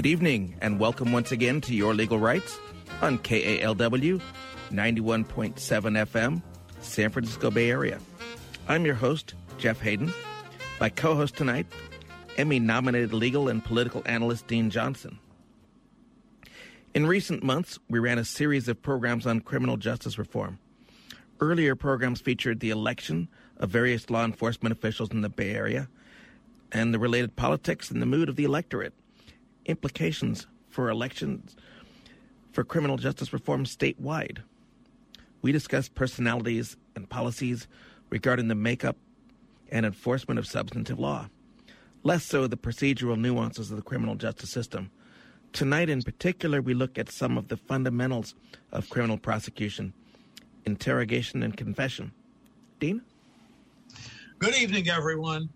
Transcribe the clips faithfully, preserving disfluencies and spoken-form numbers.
Good evening, and welcome once again to Your Legal Rights on K A L W ninety-one point seven F M, San Francisco Bay Area. I'm your host, Jeff Hayden. My co-host tonight, Emmy-nominated legal and political analyst Dean Johnson. In recent months, we ran a series of programs on criminal justice reform. Earlier programs featured the election of various law enforcement officials in the Bay Area and the related politics and the mood of the electorate, implications for elections for criminal justice reform statewide. We discussed personalities and policies regarding the makeup and enforcement of substantive law, less so the procedural nuances of the criminal justice system. Tonight in particular, we look at some of the fundamentals of criminal prosecution, interrogation, and confession. Dean? Good evening, everyone.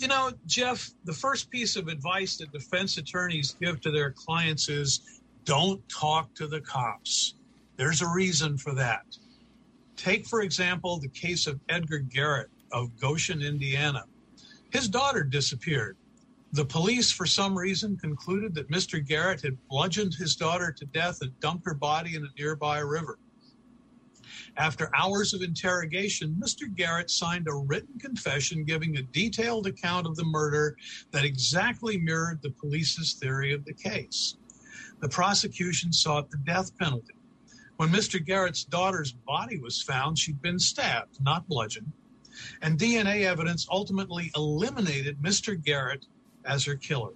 You know, Jeff, the first piece of advice that defense attorneys give to their clients is don't talk to the cops. There's a reason for that. Take, for example, the case of Edgar Garrett of Goshen, Indiana. His daughter disappeared. The police, for some reason, concluded that Mister Garrett had bludgeoned his daughter to death and dumped her body in a nearby river. After hours of interrogation, Mister Garrett signed a written confession giving a detailed account of the murder that exactly mirrored the police's theory of the case. The prosecution sought the death penalty. When Mister Garrett's daughter's body was found, she'd been stabbed, not bludgeoned, and D N A evidence ultimately eliminated Mister Garrett as her killer.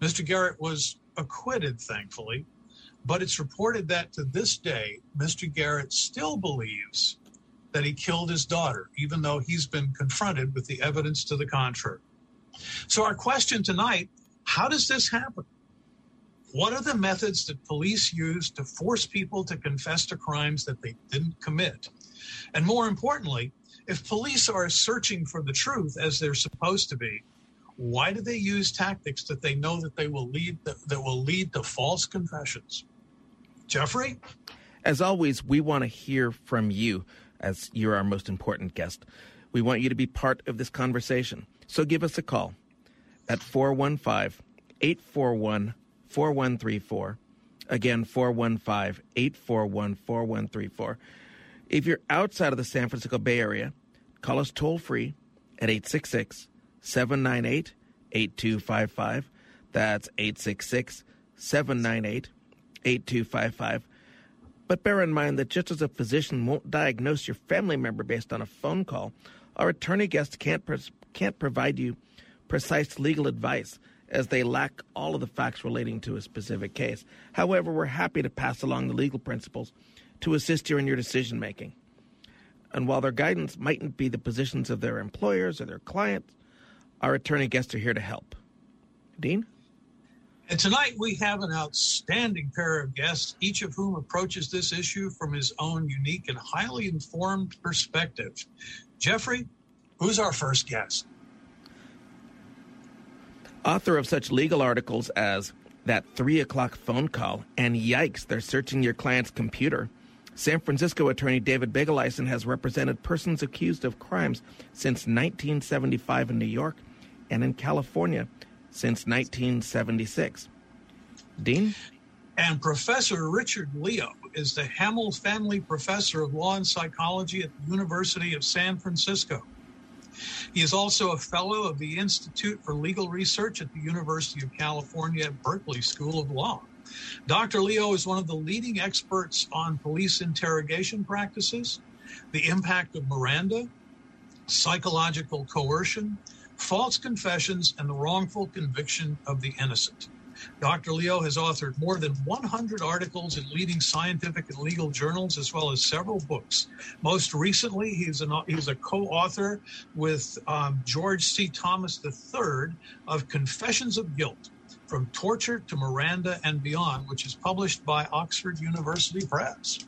Mister Garrett was acquitted, thankfully, but it's reported that to this day, Mister Garrett still believes that he killed his daughter, even though he's been confronted with the evidence to the contrary. So our question tonight, how does this happen? What are the methods that police use to force people to confess to crimes that they didn't commit? And more importantly, if police are searching for the truth as they're supposed to be, why do they use tactics that they know that they will lead that will lead to false confessions? Jeffrey? As always, we want to hear from you, as you're our most important guest. We want you to be part of this conversation. So give us a call at four one five, eight four one, four one three four. Again, four one five, eight four one, four one three four. If you're outside of the San Francisco Bay Area, call us toll-free at eight six six, seven nine eight, eight two five five. That's eight six six, seven nine eight, eight two five five. But bear in mind that just as a physician won't diagnose your family member based on a phone call, our attorney guests can't pres- can't provide you precise legal advice, as they lack all of the facts relating to a specific case. However, we're happy to pass along the legal principles to assist you in your decision-making. And while their guidance mightn't be the positions of their employers or their clients, our attorney guests are here to help. Dean? And tonight we have an outstanding pair of guests, each of whom approaches this issue from his own unique and highly informed perspective. Jeffrey, who's our first guest? Author of such legal articles as That three o'clock Phone Call and Yikes, They're Searching Your Client's Computer, San Francisco attorney David Bigeleisen has represented persons accused of crimes since nineteen seventy-five in New York and in California since nineteen seventy-six. Dean? And Professor Richard Leo is the Hamel Family Professor of Law and Psychology at the University of San Francisco. He is also a fellow of the Institute for Legal Research at the University of California at Berkeley School of Law. Doctor Leo is one of the leading experts on police interrogation practices, the impact of Miranda, psychological coercion, false confessions, and the wrongful conviction of the innocent. Doctor Leo has authored more than one hundred articles in leading scientific and legal journals, as well as several books. Most recently, he's, an, he's a co-author with um, George C. Thomas the third of Confessions of Guilt, From Torture to Miranda and Beyond, which is published by Oxford University Press.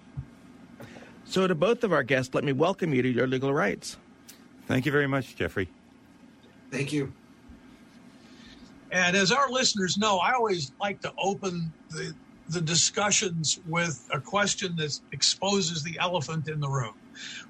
So to both of our guests, let me welcome you to Your Legal Rights. Thank you very much, Jeffrey. Thank you. And as our listeners know, I always like to open the, the discussions with a question that exposes the elephant in the room.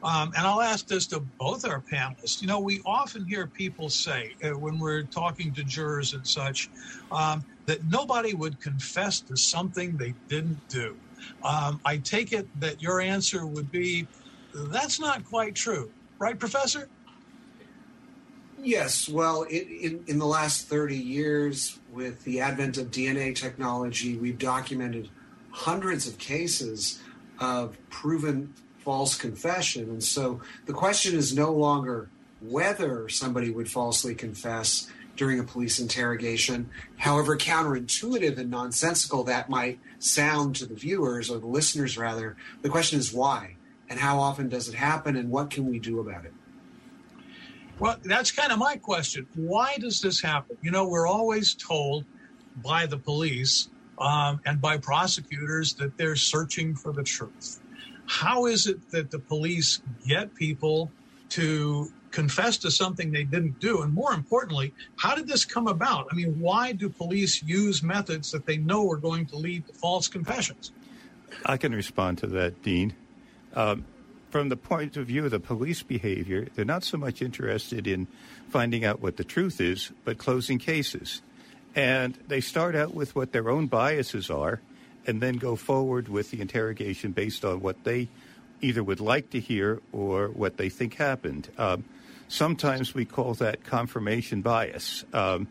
Um, and I'll ask this to both our panelists. You know, we often hear people say uh, when we're talking to jurors and such, um, that nobody would confess to something they didn't do. Um, I take it that your answer would be, that's not quite true. Right, Professor? Yes. Well, it, in, in the last thirty years, with the advent of D N A technology, we've documented hundreds of cases of proven false confession. And so the question is no longer whether somebody would falsely confess during a police interrogation, however counterintuitive and nonsensical that might sound to the viewers or the listeners, rather. The question is why, and how often does it happen, and what can we do about it? Well, that's kind of my question. Why does this happen? You know, we're always told by the police um, and by prosecutors that they're searching for the truth. How is it that the police get people to confess to something they didn't do? And more importantly, how did this come about? I mean, why do police use methods that they know are going to lead to false confessions? I can respond to that, Dean. Um, from the point of view of the police behavior, they're not so much interested in finding out what the truth is, but closing cases. And they start out with what their own biases are and then go forward with the interrogation based on what they either would like to hear or what they think happened. Um, sometimes we call that confirmation bias. Um,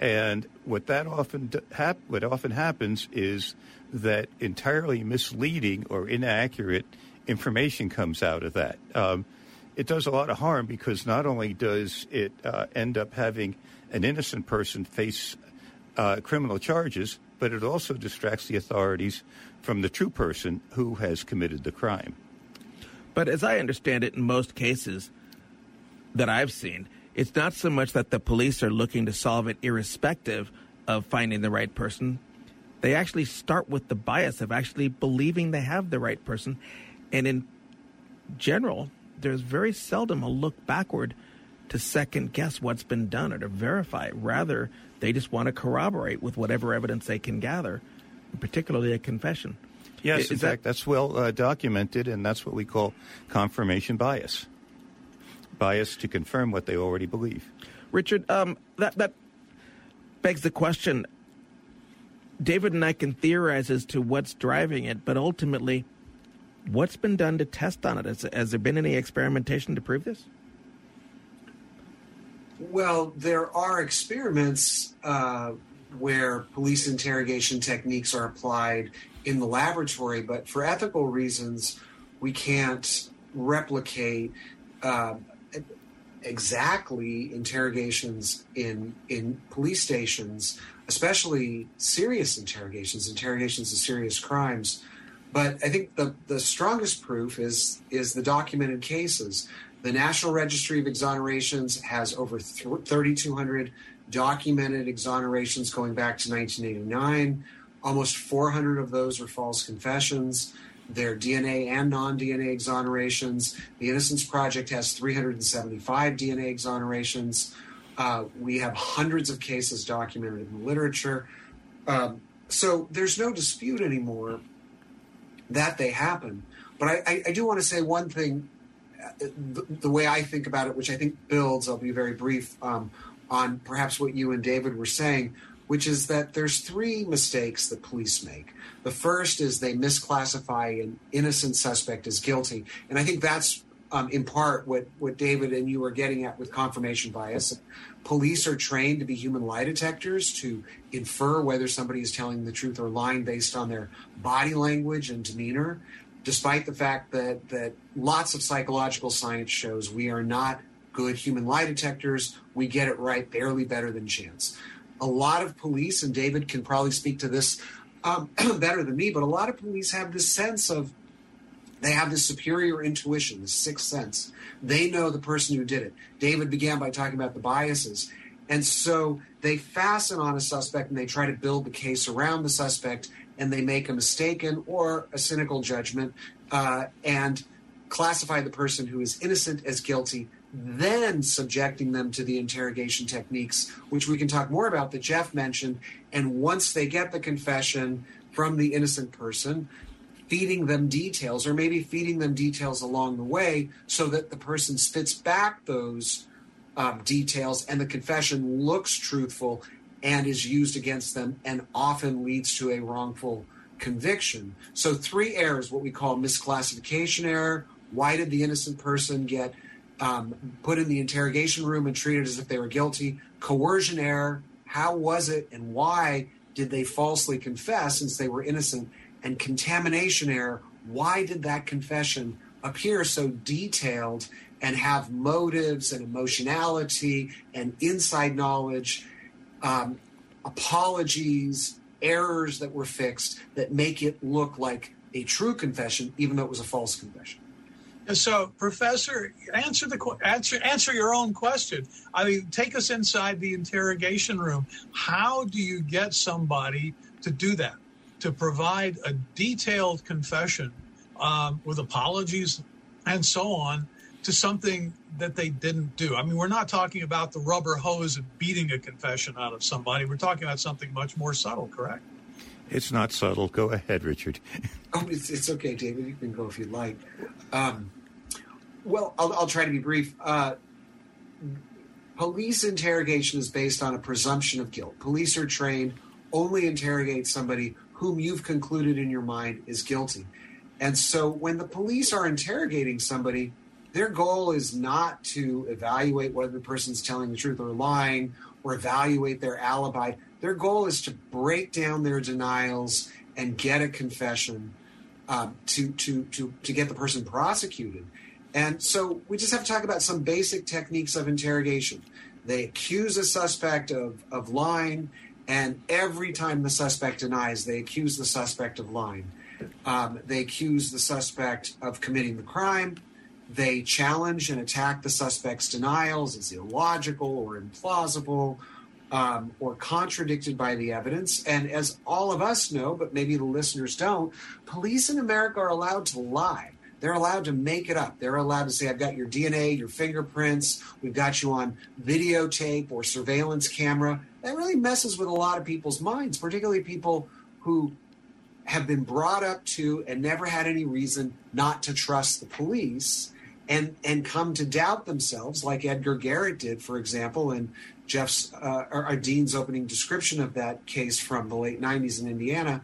and what that often hap- what often happens is that entirely misleading or inaccurate information comes out of that. Um, it does a lot of harm because not only does it uh, end up having an innocent person face uh, criminal charges, but it also distracts the authorities from the true person who has committed the crime. But as I understand it, in most cases that I've seen, it's not so much that the police are looking to solve it irrespective of finding the right person. They actually start with the bias of actually believing they have the right person. And in general, there's very seldom a look backward to second guess what's been done or to verify. Rather, they just want to corroborate with whatever evidence they can gather, particularly a confession. Yes, is in that, fact, that's well uh, documented, and that's what we call confirmation bias. Bias to confirm what they already believe. Richard, um, that, that begs the question. David and I can theorize as to what's driving it, but ultimately, what's been done to test on it? Has, has there been any experimentation to prove this? Well, there are experiments uh, where police interrogation techniques are applied in the laboratory, but for ethical reasons, we can't replicate uh, exactly interrogations in in police stations, especially serious interrogations, interrogations of serious crimes. But I think the, the strongest proof is is the documented cases. The National Registry of Exonerations has over three thousand two hundred documented exonerations going back to nineteen eighty-nine. Almost four hundred of those are false confessions. There are D N A and non-D N A exonerations. The Innocence Project has three hundred seventy-five D N A exonerations. Uh, we have hundreds of cases documented in the literature. Um, so there's no dispute anymore that they happen. But I, I, I do want to say one thing, the, the way I think about it, which I think builds, I'll be very brief, um, on perhaps what you and David were saying, which is that there's three mistakes that police make. The first is they misclassify an innocent suspect as guilty. And I think that's um, in part what, what David and you are getting at with confirmation bias. Police are trained to be human lie detectors, to infer whether somebody is telling the truth or lying based on their body language and demeanor, despite the fact that, that lots of psychological science shows we are not good human lie detectors. We get it right barely better than chance. A lot of police, and David can probably speak to this um, better than me, but a lot of police have this sense of, they have this superior intuition, this sixth sense. They know the person who did it. David began by talking about the biases. And so they fasten on a suspect and they try to build the case around the suspect, and they make a mistaken or a cynical judgment uh, and classify the person who is innocent as guilty, then subjecting them to the interrogation techniques, which we can talk more about, that Jeff mentioned. And once they get the confession from the innocent person, feeding them details, or maybe feeding them details along the way, so that the person spits back those um, details and the confession looks truthful and is used against them and often leads to a wrongful conviction. So three errors, what we call misclassification error. Why did the innocent person get um, put in the interrogation room and treated as if they were guilty? Coercion error. How was it and why did they falsely confess since they were innocent? And contamination error. Why did that confession appear so detailed and have motives and emotionality and inside knowledge, um, apologies, errors that were fixed that make it look like a true confession, even though it was a false confession? And so, Professor, answer the answer. Answer your own question. I mean, take us inside the interrogation room. How do you get somebody to do that? To provide a detailed confession um, with apologies and so on to something that they didn't do. I mean, we're not talking about the rubber hose of beating a confession out of somebody. We're talking about something much more subtle, correct? It's not subtle. Go ahead, Richard. Oh, it's, it's okay, David. You can go if you'd like. Um, well, I'll, I'll try to be brief. Uh, police interrogation is based on a presumption of guilt. Police are trained only interrogate somebody whom you've concluded in your mind is guilty. And so when the police are interrogating somebody, their goal is not to evaluate whether the person's telling the truth or lying or evaluate their alibi. Their goal is to break down their denials and get a confession uh, to, to, to, to get the person prosecuted. And so we just have to talk about some basic techniques of interrogation. They accuse a suspect of, of lying, and every time the suspect denies, they accuse the suspect of lying. Um, they accuse the suspect of committing the crime. They challenge and attack the suspect's denials as illogical or implausible um, or contradicted by the evidence. And as all of us know, but maybe the listeners don't, police in America are allowed to lie. They're allowed to make it up. They're allowed to say, I've got your D N A, your fingerprints. We've got you on videotape or surveillance camera. That really messes with a lot of people's minds, particularly people who have been brought up to and never had any reason not to trust the police and, and come to doubt themselves, like Edgar Garrett did, for example, in Jeff's uh, or, or Dean's opening description of that case from the late nineties in Indiana.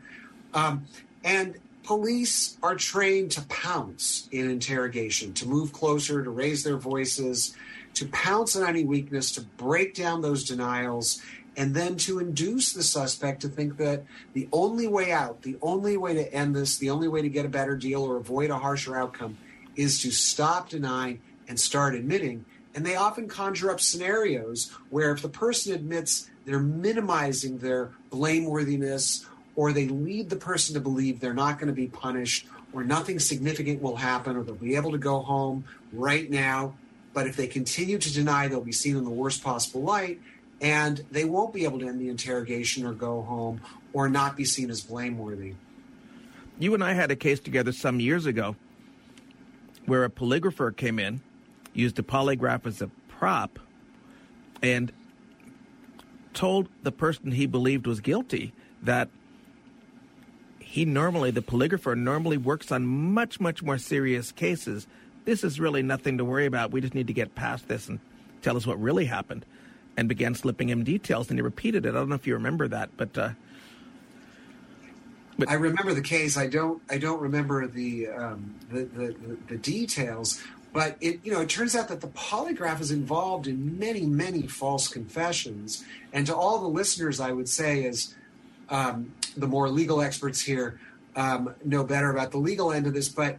Um, and police are trained to pounce in interrogation, to move closer, to raise their voices, to pounce on any weakness, to break down those denials, and then to induce the suspect to think that the only way out, the only way to end this, the only way to get a better deal or avoid a harsher outcome is to stop denying and start admitting. And they often conjure up scenarios where if the person admits, they're minimizing their blameworthiness, or they lead the person to believe they're not going to be punished, or nothing significant will happen, or they'll be able to go home right now. But if they continue to deny, they'll be seen in the worst possible light, and they won't be able to end the interrogation or go home or not be seen as blameworthy. You and I had a case together some years ago where a polygrapher came in, used a polygraph as a prop, and told the person he believed was guilty that he normally, the polygrapher, normally works on much, much more serious cases. This is really nothing to worry about. We just need to get past this and tell us what really happened, and began slipping him details, and he repeated it. I don't know if you remember that, but... Uh, but I remember the case. I don't I don't remember the, um, the, the, the details, but it, you know, it turns out that the polygraph is involved in many, many false confessions, and to all the listeners, I would say is... Um, the more legal experts here um, know better about the legal end of this, but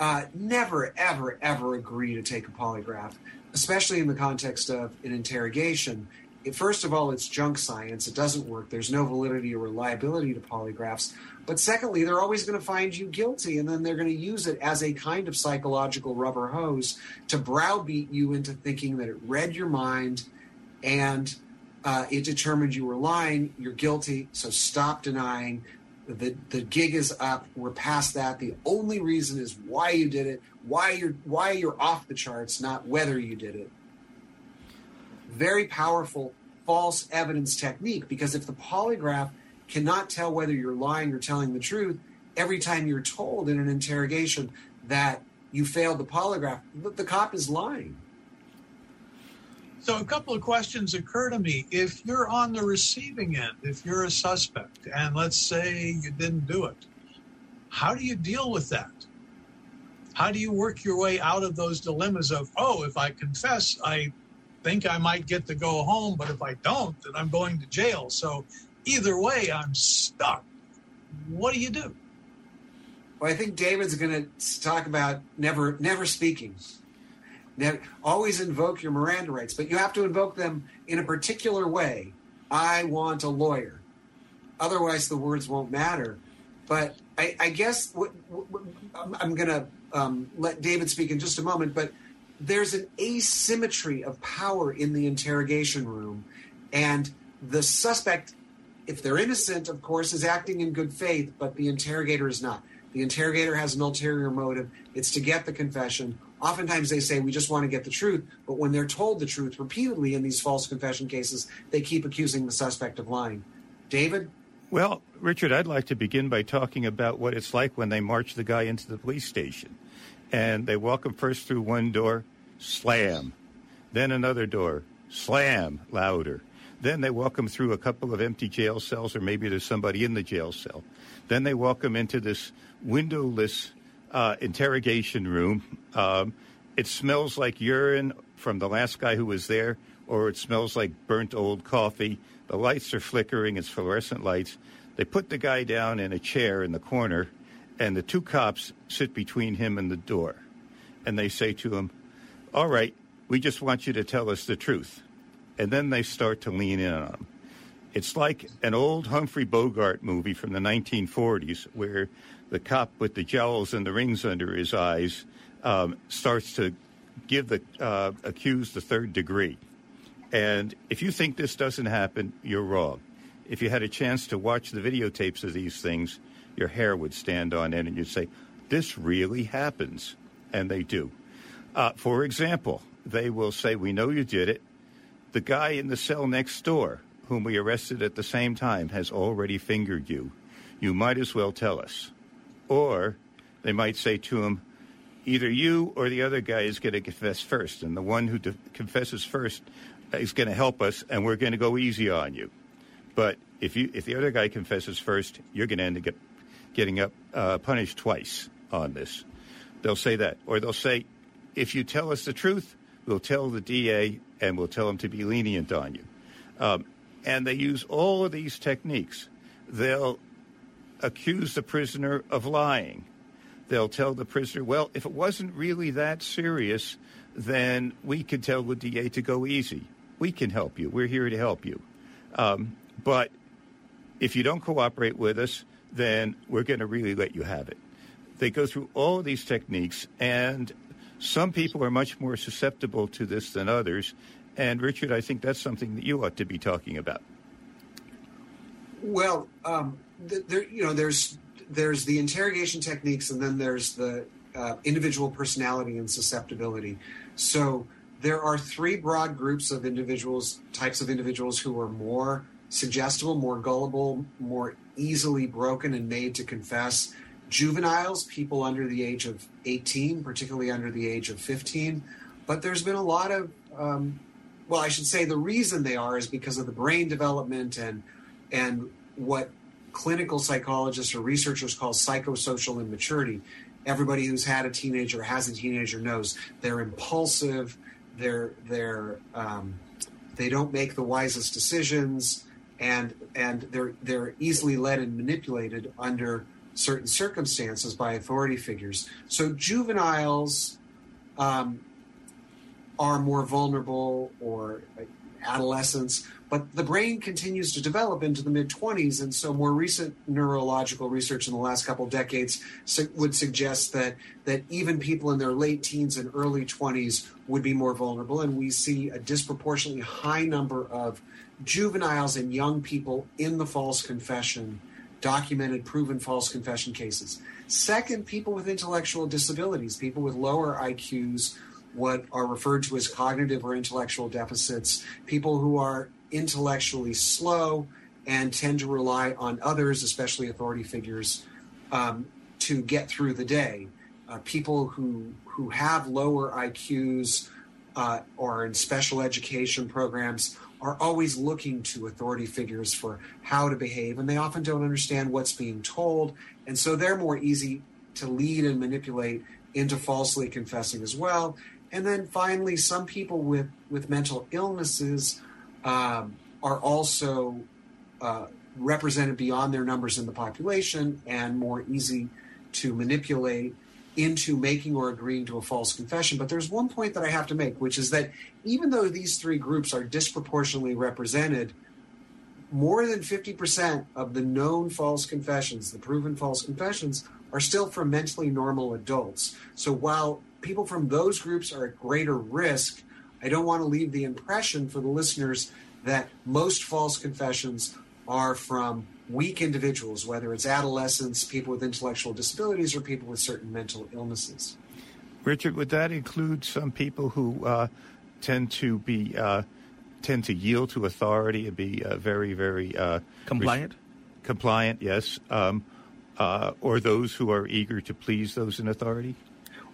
uh, never, ever, ever agree to take a polygraph, especially in the context of an interrogation. It, first of all, it's junk science. It doesn't work. There's no validity or reliability to polygraphs. But secondly, they're always going to find you guilty, and then they're going to use it as a kind of psychological rubber hose to browbeat you into thinking that it read your mind and... Uh, it determined you were lying, you're guilty, so stop denying. The the gig is up, we're past that. The only reason is why you did it, why you're, why you're off the charts, not whether you did it. Very powerful false evidence technique, because if the polygraph cannot tell whether you're lying or telling the truth, every time you're told in an interrogation that you failed the polygraph, the cop is lying. So a couple of questions occur to me. If you're on the receiving end, if you're a suspect, and let's say you didn't do it, how do you deal with that? How do you work your way out of those dilemmas of, oh, if I confess, I think I might get to go home, but if I don't, then I'm going to jail. So either way, I'm stuck. What do you do? Well, I think David's going to talk about never never speaking. Never, always invoke your Miranda rights, but you have to invoke them in a particular way. I want a lawyer. Otherwise, the words won't matter. But I, I guess what, what, I'm, I'm going to um, let David speak in just a moment, but there's an asymmetry of power in the interrogation room. And the suspect, if they're innocent, of course, is acting in good faith, but the interrogator is not. The interrogator has an ulterior motive. It's to get the confession. Oftentimes they say, we just want to get the truth. But when they're told the truth repeatedly in these false confession cases, they keep accusing the suspect of lying. David? Well, Richard, I'd like to begin by talking about what it's like when they march the guy into the police station. And they walk him first through one door, slam. Then another door, slam, louder. Then they walk him through a couple of empty jail cells, or maybe there's somebody in the jail cell. Then they walk him into this windowless uh, interrogation room. Um, it smells like urine from the last guy who was there, or it smells like burnt old coffee. The lights are flickering. It's fluorescent lights. They put the guy down in a chair in the corner, and the two cops sit between him and the door. And they say to him, all right, we just want you to tell us the truth. And then they start to lean in on him. It's like an old Humphrey Bogart movie from the nineteen forties where the cop with the jowls and the rings under his eyes um, starts to give the uh, accused the third degree. And if you think this doesn't happen, you're wrong. If you had a chance to watch the videotapes of these things, your hair would stand on end and you'd say, this really happens. And they do. Uh, for example, they will say, we know you did it. The guy in the cell next door, whom we arrested at the same time, has already fingered you. You might as well tell us. Or they might say to him, either you or the other guy is going to confess first, and the one who de- confesses first is going to help us, and we're going to go easy on you. But if you, if the other guy confesses first, you're going to end up get, getting up uh, punished twice on this. They'll say that. Or they'll say, if you tell us the truth, we'll tell the D A and we'll tell them to be lenient on you. Um, and they use all of these techniques. They'll accuse the prisoner of lying. They'll tell the prisoner, well, if it wasn't really that serious, then we could tell the D A to go easy. We can help you. We're here to help you. Um, but if you don't cooperate with us, then we're going to really let you have it. They go through all of these techniques, and some people are much more susceptible to this than others. And, Richard, I think that's something that you ought to be talking about. Well, um, th- there, you know, there's there's the interrogation techniques, and then there's the uh, individual personality and susceptibility. So there are three broad groups of individuals, types of individuals who are more suggestible, more gullible, more easily broken and made to confess. Juveniles, people under the age of eighteen, particularly under the age of fifteen. But there's been a lot of, um, well, I should say the reason they are is because of the brain development and and what clinical psychologists or researchers call psychosocial immaturity. Everybody who's had a teenager, has a teenager, knows they're impulsive, they're they're um, they don't make the wisest decisions, and and they're they're easily led and manipulated under certain circumstances by authority figures. So juveniles um, are more vulnerable, or adolescents, but the brain continues to develop into the mid-twenties, and so more recent neurological research in the last couple decades su- would suggest that that even people in their late teens and early twenties would be more vulnerable, and we see a disproportionately high number of juveniles and young people in the false confession, documented, proven false confession cases. Second, people with intellectual disabilities, people with lower I Qs, what are referred to as cognitive or intellectual deficits, people who are intellectually slow and tend to rely on others, especially authority figures, um, to get through the day. Uh, people who, who have lower I Qs uh, or in special education programs are always looking to authority figures for how to behave, and they often don't understand what's being told, and so they're more easy to lead and manipulate into falsely confessing as well. And then finally, some people with, with mental illnesses um, are also uh, represented beyond their numbers in the population and more easy to manipulate into making or agreeing to a false confession. But there's one point that I have to make, which is that even though these three groups are disproportionately represented, more than fifty percent of the known false confessions, the proven false confessions, are still from mentally normal adults. So while people from those groups are at greater risk, I don't want to leave the impression for the listeners that most false confessions are from weak individuals, whether it's adolescents, people with intellectual disabilities, or people with certain mental illnesses. Richard, would that include some people who uh, tend to be uh, tend to yield to authority and be uh, very, very uh, compliant? Res- compliant, yes, um, uh, or those who are eager to please those in authority?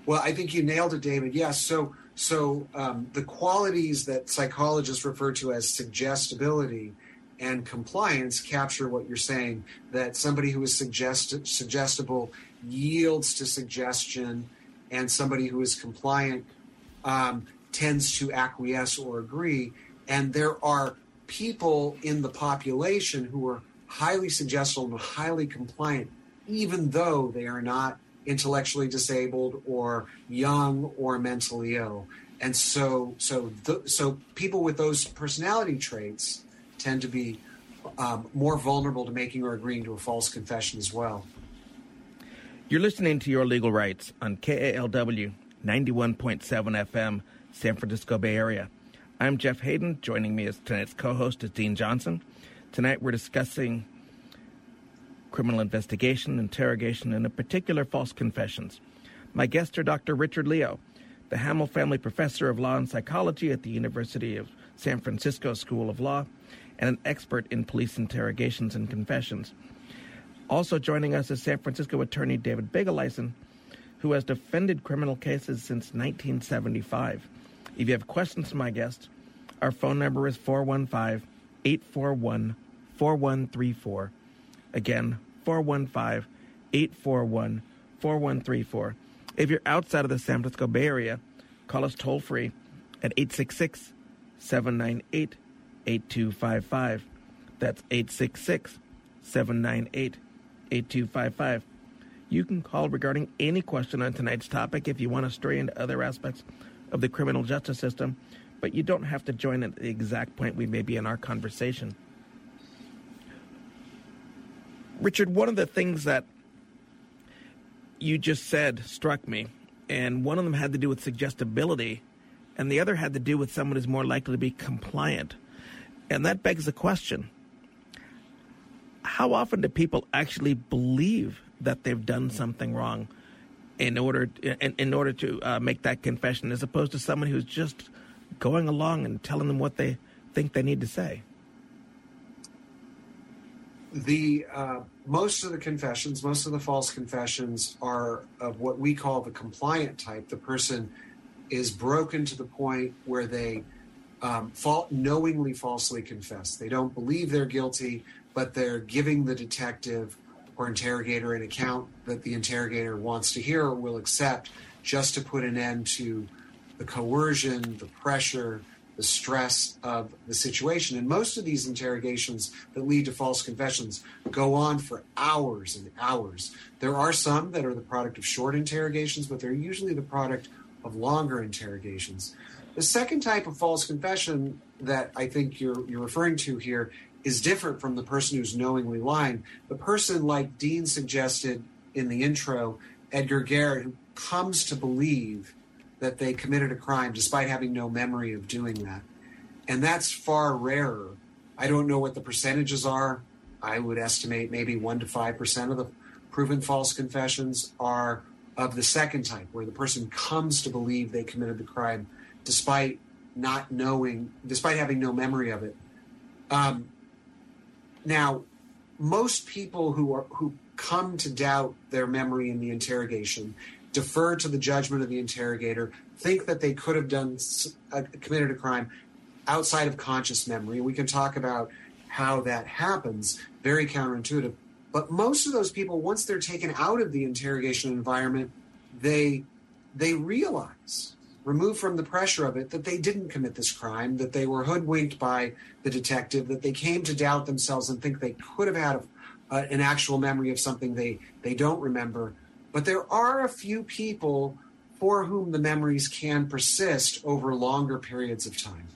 Well, I think you nailed it, David. Yes. So, so um, the qualities that psychologists refer to as suggestibility and compliance capture what you're saying, that somebody who is suggest- suggestible yields to suggestion, and somebody who is compliant um, tends to acquiesce or agree. And there are people in the population who are highly suggestible and highly compliant, even though they are not intellectually disabled or young or mentally ill. And so so th- so people with those personality traits tend to be um, more vulnerable to making or agreeing to a false confession as well. You're listening to Your Legal Rights on K A L W ninety-one point seven F M, San Francisco Bay Area. I'm Jeff Hayden. Joining me as tonight's co-host is Dean Johnson. Tonight we're discussing criminal investigation, interrogation, and in particular, false confessions. My guests are Doctor Richard Leo, the Hamel Family Professor of Law and Psychology at the University of San Francisco School of Law, and an expert in police interrogations and confessions. Also joining us is San Francisco attorney David Bigeleisen, who has defended criminal cases since nineteen seventy-five. If you have questions for my guest, our phone number is four one five, eight four one, four one three four. Again, four one five, eight four one, four one three four. If you're outside of the San Francisco Bay Area, call us toll-free at eight six six, seven nine eight, eight two five five. That's eight six six, seven nine eight, eight two five five. You can call regarding any question on tonight's topic if you want to stray into other aspects of the criminal justice system, but you don't have to join at the exact point we may be in our conversation. Richard, one of the things that you just said struck me, and one of them had to do with suggestibility, and the other had to do with someone who's more likely to be compliant. And that begs the question, how often do people actually believe that they've done something wrong in order in, in order to uh, make that confession, as opposed to someone who's just going along and telling them what they think they need to say? The uh, most of the confessions, most of the false confessions are of what we call the compliant type. The person is broken to the point where they um, fault, knowingly falsely confess. They don't believe they're guilty, but they're giving the detective or interrogator an account that the interrogator wants to hear or will accept, just to put an end to the coercion, the pressure, the stress of the situation. And most of these interrogations that lead to false confessions go on for hours and hours. There are some that are the product of short interrogations, but they're usually the product of longer interrogations. The second type of false confession that I think you're, you're referring to here is different from the person who's knowingly lying. The person, like Dean suggested in the intro, Edgar Garrett, who comes to believe that they committed a crime despite having no memory of doing that. And that's far rarer. I don't know what the percentages are. I would estimate maybe one to five percent of the proven false confessions are of the second type, where the person comes to believe they committed the crime despite not knowing, despite having no memory of it. Um, now, most people who are, who come to doubt their memory in the interrogation defer to the judgment of the interrogator, think that they could have done uh, committed a crime outside of conscious memory. We can talk about how that happens, very counterintuitive. But most of those people, once they're taken out of the interrogation environment, they they realize, removed from the pressure of it, that they didn't commit this crime, that they were hoodwinked by the detective, that they came to doubt themselves and think they could have had a, uh, an actual memory of something they, they don't remember. But there are a few people for whom the memories can persist over longer periods of time.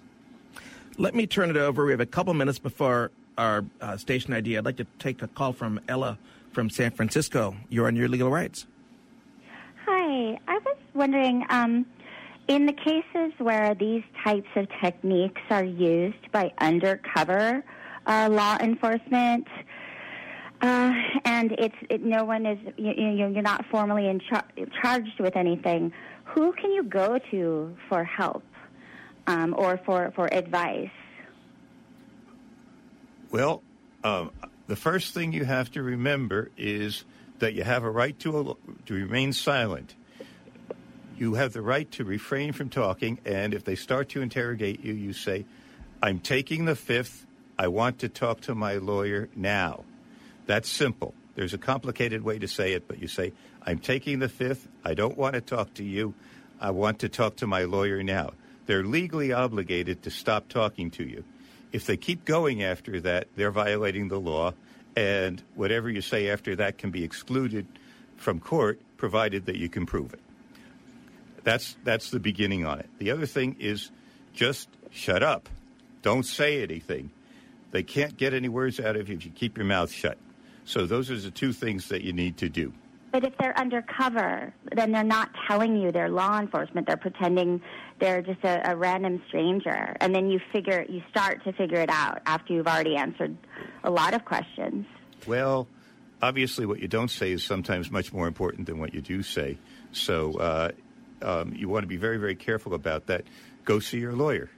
Let me turn it over. We have a couple minutes before our uh, station I D. I'd like to take a call from Ella from San Francisco. You're on Your Legal Rights. Hi. I was wondering, um, in the cases where these types of techniques are used by undercover uh, law enforcement, uh, and it's it, no one is you, you, you're not formally in char- charged with anything, who can you go to for help? Um, or for, for advice? Well, um, the first thing you have to remember is that you have a right to, to remain silent. You have the right to refrain from talking, and if they start to interrogate you, you say, I'm taking the fifth. I want to talk to my lawyer now. That's simple. There's a complicated way to say it, but you say, I'm taking the fifth. I don't want to talk to you. I want to talk to my lawyer now. They're legally obligated to stop talking to you. If they keep going after that, they're violating the law, and whatever you say after that can be excluded from court, provided that you can prove it. That's that's the beginning on it. The other thing is just shut up. Don't say anything. They can't get any words out of you if you keep your mouth shut. So those are the two things that you need to do. But if they're undercover, then they're not telling you they're law enforcement. They're pretending they're just a, a random stranger. And then you figure, you start to figure it out after you've already answered a lot of questions. Well, obviously what you don't say is sometimes much more important than what you do say. So uh, um, you want to be very, very careful about that. Go see your lawyer,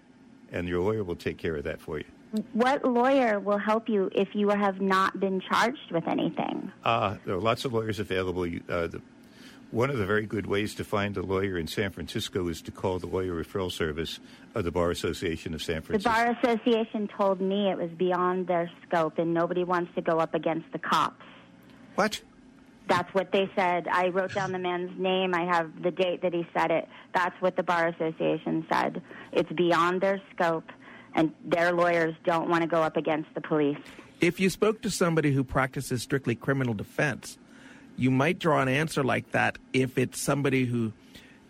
and your lawyer will take care of that for you. What lawyer will help you if you have not been charged with anything? Uh, there are lots of lawyers available. You, uh, the, one of the very good ways to find a lawyer in San Francisco is to call the Lawyer Referral Service of the Bar Association of San Francisco. The Bar Association told me it was beyond their scope, and nobody wants to go up against the cops. What? That's what they said. I wrote down the man's name. I have the date that he said it. That's what the Bar Association said. It's beyond their scope. And their lawyers don't want to go up against the police. If you spoke to somebody who practices strictly criminal defense, you might draw an answer like that if it's somebody who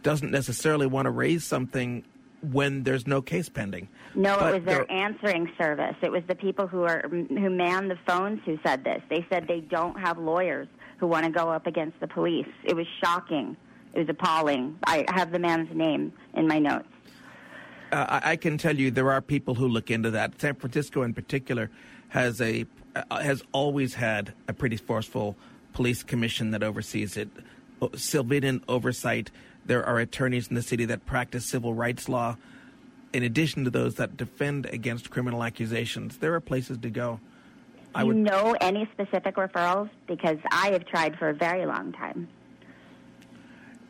doesn't necessarily want to raise something when there's no case pending. No, but it was their answering service. It was the people who are who man the phones who said this. They said they don't have lawyers who want to go up against the police. It was shocking. It was appalling. I have the man's name in my notes. Uh, I can tell you there are people who look into that. San Francisco in particular has a uh, has always had a pretty forceful police commission that oversees it. Civilian oversight. There are attorneys in the city that practice civil rights law. In addition to those that defend against criminal accusations, there are places to go. I would... Do you know any specific referrals? Because I have tried for a very long time.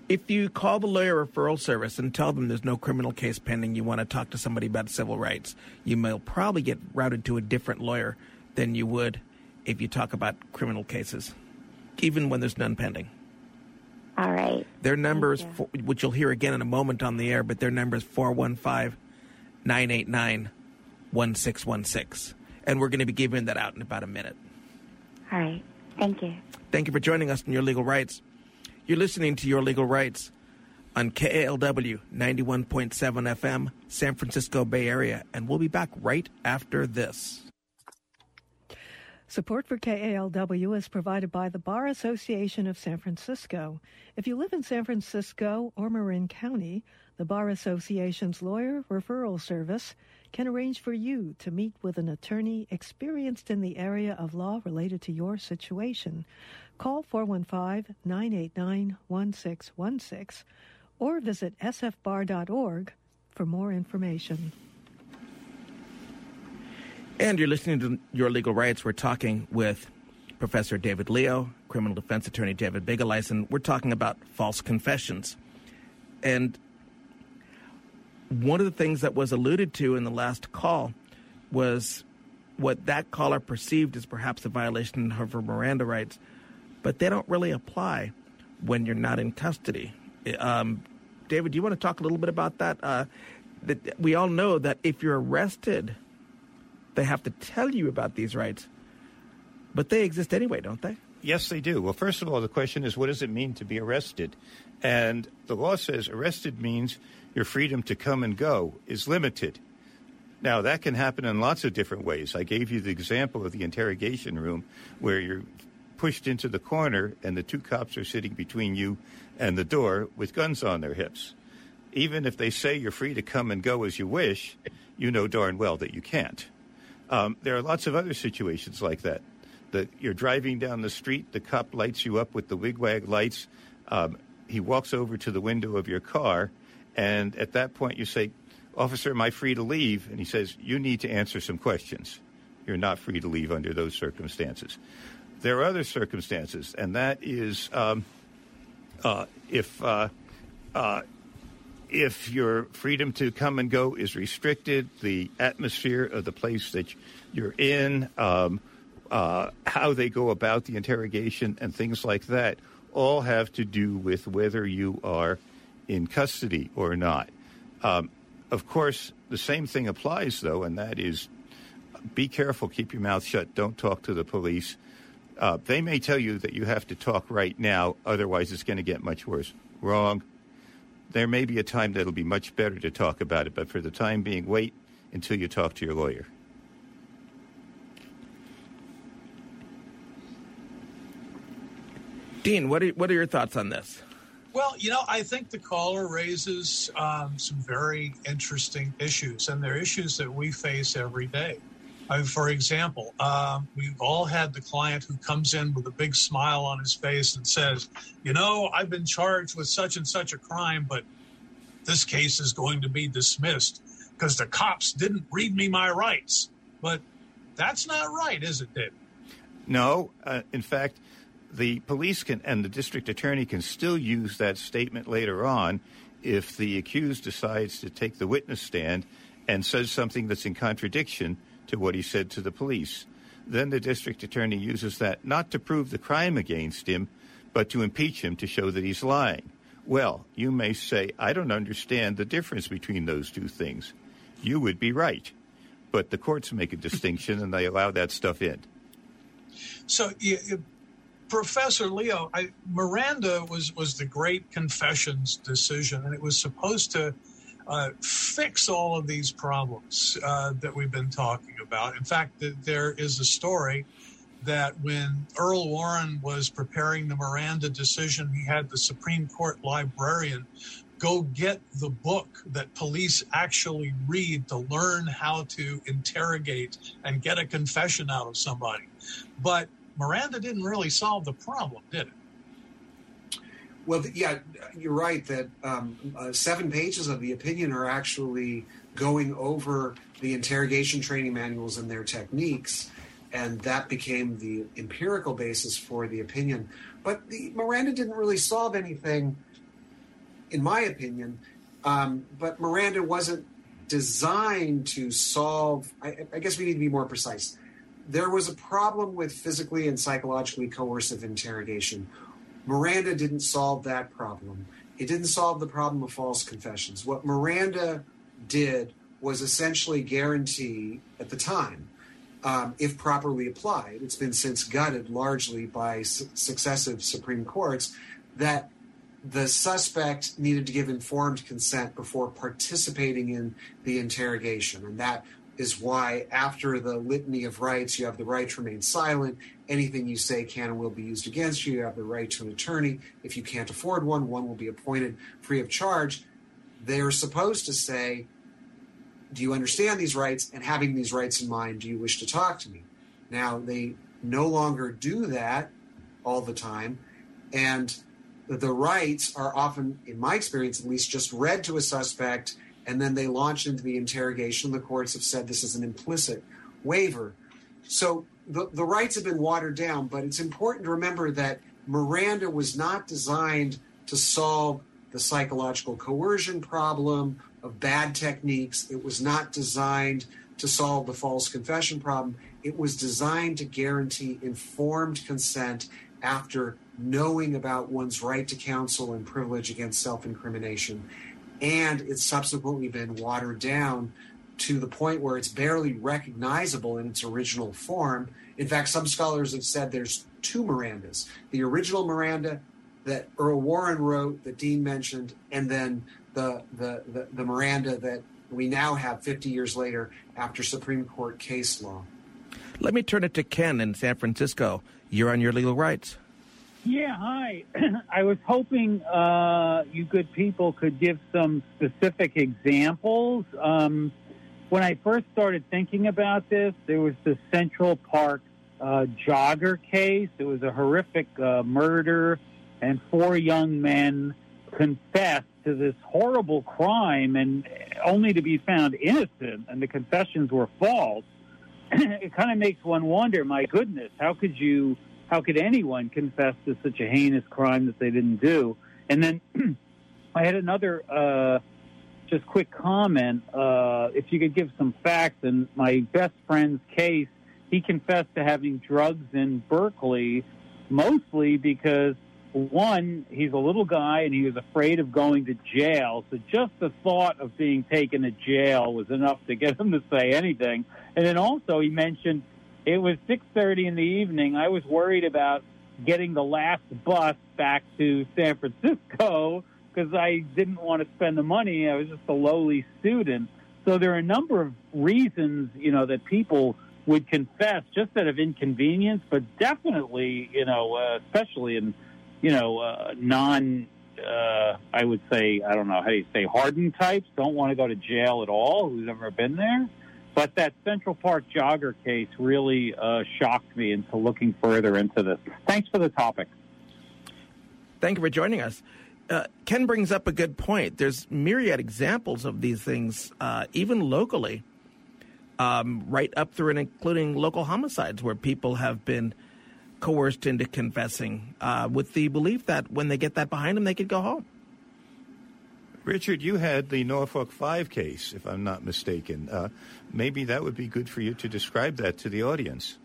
If you call the Lawyer Referral Service and tell them there's no criminal case pending, you want to talk to somebody about civil rights, you will probably get routed to a different lawyer than you would if you talk about criminal cases, even when there's none pending. All right. Their number is, you. which you'll hear again in a moment on the air, but their number is four one five, nine eight nine, one six one six. And we're going to be giving that out in about a minute. All right. Thank you. Thank you for joining us on Your Legal Rights. You're listening to Your Legal Rights on K A L W ninety-one point seven F M, San Francisco Bay Area, and we'll be back right after this. Support for K A L W is provided by the Bar Association of San Francisco. If you live in San Francisco or Marin County, the Bar Association's Lawyer Referral Service can arrange for you to meet with an attorney experienced in the area of law related to your situation. Call four one five, nine eight nine, one six one six or visit s f bar dot org for more information. And you're listening to Your Legal Rights. We're talking with Professor David Leo, criminal defense attorney David Bigeleisen. We're talking about false confessions. And one of the things that was alluded to in the last call was what that caller perceived as perhaps a violation of her Miranda rights, but they don't really apply when you're not in custody. Um, David, do you want to talk a little bit about that? Uh, that we all know that if you're arrested, they have to tell you about these rights, but they exist anyway, don't they? Yes, they do. Well, first of all, the question is, what does it mean to be arrested? And the law says arrested means your freedom to come and go is limited. Now, that can happen in lots of different ways. I gave you the example of the interrogation room where you're pushed into the corner and the two cops are sitting between you and the door with guns on their hips. Even if they say you're free to come and go as you wish, you know darn well that you can't. Um, there are lots of other situations like that. The, you're driving down the street, the cop lights you up with the wig-wag lights. Um, he walks over to the window of your car, and at that point you say, "Officer, am I free to leave?" And he says, "You need to answer some questions. You're not free to leave under those circumstances." There are other circumstances, and that is um, uh, if uh, uh, if your freedom to come and go is restricted, the atmosphere of the place that you're in, um, uh, how they go about the interrogation and things like that all have to do with whether you are in custody or not. Um, Of course, the same thing applies, though, and that is be careful, keep your mouth shut, don't talk to the police. Uh, they may tell you that you have to talk right now, otherwise it's going to get much worse. Wrong. There may be a time that'll be much better to talk about it, but for the time being, wait until you talk to your lawyer. Dean, what are, what are your thoughts on this? Well, you know, I think the caller raises um, some very interesting issues, and they're issues that we face every day. I mean, for example, um, we've all had the client who comes in with a big smile on his face and says, you know, I've been charged with such and such a crime, but this case is going to be dismissed because the cops didn't read me my rights. But that's not right, is it, David? No. Uh, in fact, the police can and the district attorney can still use that statement later on if the accused decides to take the witness stand and says something that's in contradiction to what he said to the police. Then the district attorney uses that not to prove the crime against him, but to impeach him to show that he's lying. Well, you may say, I don't understand the difference between those two things. You would be right. But the courts make a distinction and they allow that stuff in. So you... you- Professor Leo, I, Miranda was, was the great confessions decision, and it was supposed to uh, fix all of these problems uh, that we've been talking about. In fact, th- there is a story that when Earl Warren was preparing the Miranda decision, he had the Supreme Court librarian go get the book that police actually read to learn how to interrogate and get a confession out of somebody. But Miranda didn't really solve the problem, did it? Well, yeah, you're right that um, uh, seven pages of the opinion are actually going over the interrogation training manuals and their techniques, and that became the empirical basis for the opinion. But the, Miranda didn't really solve anything, in my opinion, um, but Miranda wasn't designed to solve, I, I guess we need to be more precise. There was a problem with physically and psychologically coercive interrogation. Miranda didn't solve that problem. It didn't solve the problem of false confessions. What Miranda did was essentially guarantee at the time, um, if properly applied, it's been since gutted largely by su- successive Supreme Courts, that the suspect needed to give informed consent before participating in the interrogation. And that is why after the litany of rights, you have the right to remain silent. Anything you say can and will be used against you. You have the right to an attorney. If you can't afford one, one will be appointed free of charge. They're supposed to say, do you understand these rights? And having these rights in mind, do you wish to talk to me? Now, they no longer do that all the time. And the rights are often, in my experience at least, just read to a suspect, and then they launch into the interrogation. The courts have said this is an implicit waiver. So the, the rights have been watered down, but it's important to remember that Miranda was not designed to solve the psychological coercion problem of bad techniques. It was not designed to solve the false confession problem. It was designed to guarantee informed consent after knowing about one's right to counsel and privilege against self-incrimination. And it's subsequently been watered down to the point where it's barely recognizable in its original form. In fact, some scholars have said there's two Mirandas: the original Miranda that Earl Warren wrote, that Dean mentioned, and then the the the, the Miranda that we now have fifty years later after Supreme Court case law. Let me turn it to Ken in San Francisco. You're on Your Legal Rights. Yeah, hi. I was hoping uh, you good people could give some specific examples. Um, when I first started thinking about this, there was the Central Park uh, Jogger case. It was a horrific uh, murder, and four young men confessed to this horrible crime, and only to be found innocent, and the confessions were false. It kind of makes one wonder, my goodness, how could you, how could anyone confess to such a heinous crime that they didn't do? And then I had another uh, just quick comment. Uh, if you could give some facts, in my best friend's case, he confessed to having drugs in Berkeley, mostly because, one, he's a little guy and he was afraid of going to jail. So just the thought of being taken to jail was enough to get him to say anything. And then also he mentioned it was six thirty in the evening. I was worried about getting the last bus back to San Francisco because I didn't want to spend the money. I was just a lowly student. So there are a number of reasons, you know, that people would confess just out of inconvenience, but definitely, you know, uh, especially in you know, uh, non, uh, I would say, I don't know, how do you say, hardened types don't want to go to jail at all, who's ever been there. But that Central Park Jogger case really uh, shocked me into looking further into this. Thanks for the topic. Thank you for joining us. Uh, Ken brings up a good point. There's myriad examples of these things, uh, even locally, um, right up through and including local homicides where people have been coerced into confessing uh, with the belief that when they get that behind them, they could go home. Richard, you had the Norfolk Five case, if I'm not mistaken. Uh, maybe that would be good for you to describe that to the audience.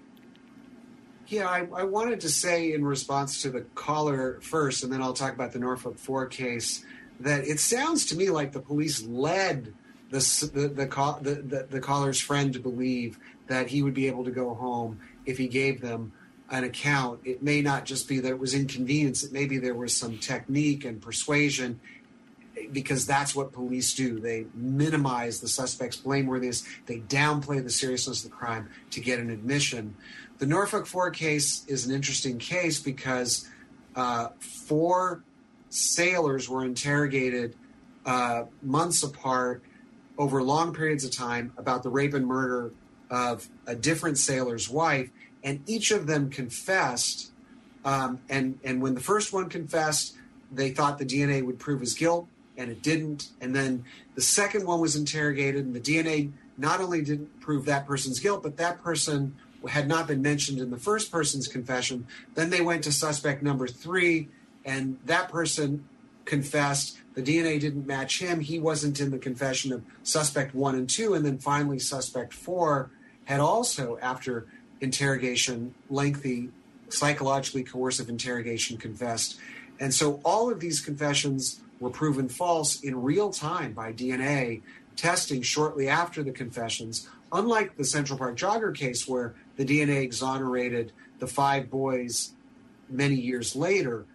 Yeah, I, I wanted to say in response to the caller first, and then I'll talk about the Norfolk Four case, that it sounds to me like the police led the the the, call, the, the, the caller's friend to believe that he would be able to go home if he gave them an account. It may not just be that it was inconvenience. It may be there was some technique and persuasion, because that's what police do. They minimize the suspect's blameworthiness. They downplay the seriousness of the crime to get an admission. The Norfolk Four case is an interesting case because uh, four sailors were interrogated uh, months apart over long periods of time about the rape and murder of a different sailor's wife. And each of them confessed, um, and, and when the first one confessed, they thought the D N A would prove his guilt, and it didn't. And then the second one was interrogated, and the D N A not only didn't prove that person's guilt, but that person had not been mentioned in the first person's confession. Then they went to suspect number three, and that person confessed. The D N A didn't match him. He wasn't in the confession of suspect one and two. And then finally suspect four had also, after interrogation, lengthy, psychologically coercive interrogation, confessed. And so all of these confessions were proven false in real time by D N A testing shortly after the confessions, unlike the Central Park Jogger case where the D N A exonerated the five boys many years later.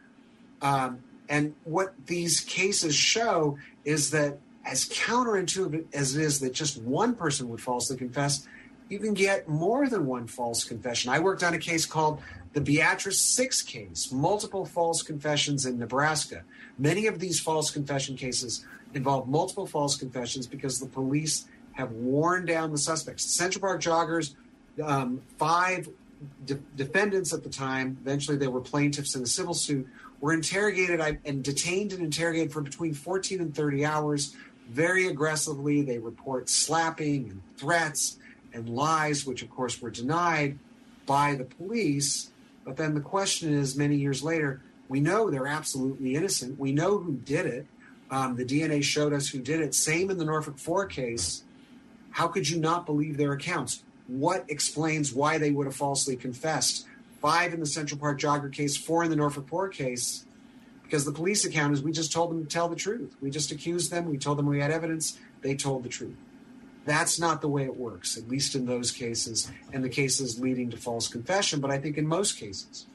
Um, and what these cases show is that, as counterintuitive as it is that just one person would falsely confess, you can get more than one false confession. I worked on a case called the Beatrice Six case, multiple false confessions in Nebraska. Many of these false confession cases involve multiple false confessions because the police have worn down the suspects. Central Park Joggers, um, five de- defendants at the time, eventually they were plaintiffs in a civil suit, were interrogated and detained and interrogated for between fourteen and thirty hours, very aggressively. They report slapping and threats and lies, which, of course, were denied. by the police. But then the question is, many years later, we know they're absolutely innocent. We know who did it. Um, the D N A showed us who did it. Same in the Norfolk Four case. How could you not believe their accounts? What explains why they would have falsely confessed? Five in the Central Park Jogger case, four in the Norfolk Four case, because the police account is we just told them to tell the truth. We just accused them. We told them we had evidence. They told the truth. That's not the way it works, at least in those cases, and the cases leading to false confession, but I think in most cases.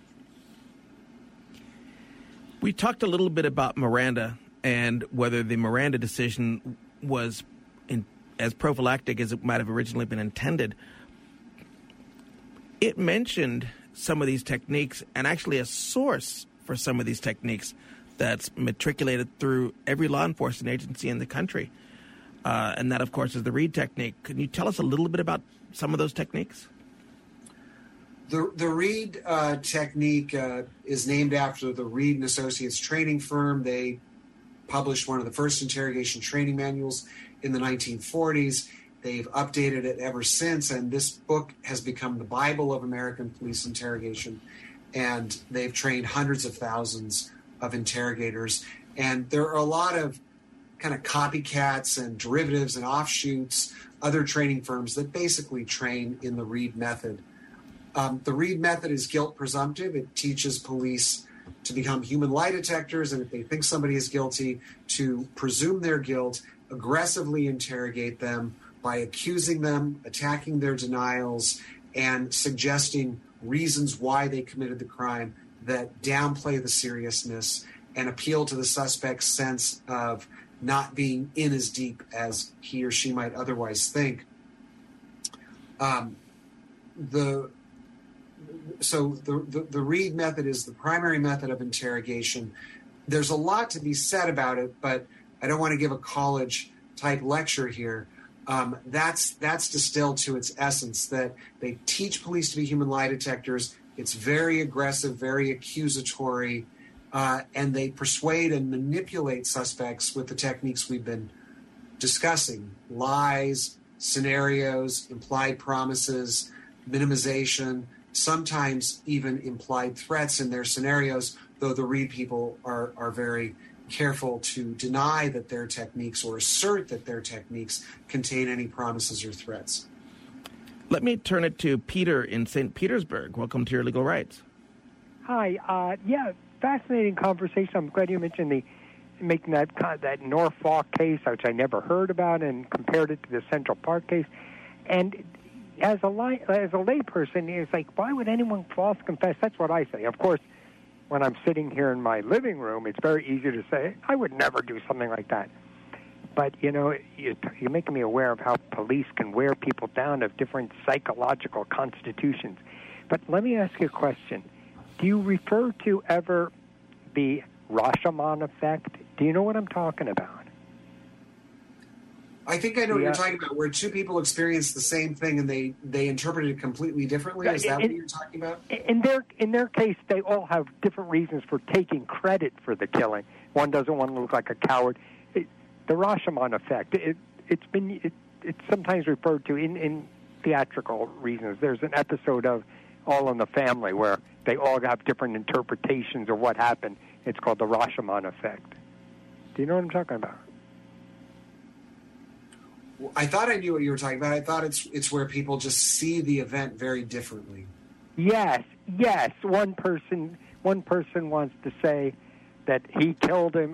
We talked a little bit about Miranda and whether the Miranda decision was in, as prophylactic as it might have originally been intended. It mentioned some of these techniques and actually a source for some of these techniques that's matriculated through every law enforcement agency in the country. Uh, and that, of course, is the Reid technique. Can you tell us a little bit about some of those techniques? The the Reid uh, technique uh, is named after the Reid and Associates training firm. They published one of the first interrogation training manuals in the nineteen forties. They've updated it ever since, and this book has become the Bible of American police interrogation. And they've trained hundreds of thousands of interrogators. And there are a lot of kind of copycats and derivatives and offshoots, other training firms that basically train in the Reid method. Um, the Reid method is guilt presumptive. It teaches police to become human lie detectors, and if they think somebody is guilty, to presume their guilt, aggressively interrogate them by accusing them, attacking their denials, and suggesting reasons why they committed the crime that downplay the seriousness and appeal to the suspect's sense of not being in as deep as he or she might otherwise think. Um, the so the, the the Reid method is the primary method of interrogation. There's a lot to be said about it, but I don't want to give a college type lecture here. Um, that's that's distilled to its essence, that they teach police to be human lie detectors. It's very aggressive, very accusatory. Uh, and they persuade and manipulate suspects with the techniques we've been discussing: lies, scenarios, implied promises, minimization, sometimes even implied threats in their scenarios, though the Reid people are, are very careful to deny that their techniques or assert that their techniques contain any promises or threats. Let me turn it to Peter in Saint Petersburg. Welcome to Your Legal Rights. Hi. Uh, yeah. Fascinating conversation. I'm glad you mentioned the making that that Norfolk case, which I never heard about, and compared it to the Central Park case. And as a li- as a layperson, it's like, why would anyone false confess? That's what I say. Of course, when I'm sitting here in my living room, it's very easy to say I would never do something like that. But you know, you're making me aware of how police can wear people down of different psychological constitutions. But let me ask you a question. Do you refer to ever the Rashomon effect? Do you know what I'm talking about? I think I know yeah. what you're talking about, where two people experience the same thing and they, they interpret it completely differently. Is that in, what you're talking about? In their in their case, they all have different reasons for taking credit for the killing. One doesn't want to look like a coward. It, the Rashomon effect, it, it's been it, it's sometimes referred to in, in theatrical reasons. There's an episode of All in the Family where they all have different interpretations of what happened. It's called the Rashomon effect. Do you know what I'm talking about? Well, I thought I knew what you were talking about. I thought it's it's where people just see the event very differently. Yes, yes. One person one person wants to say that he killed him,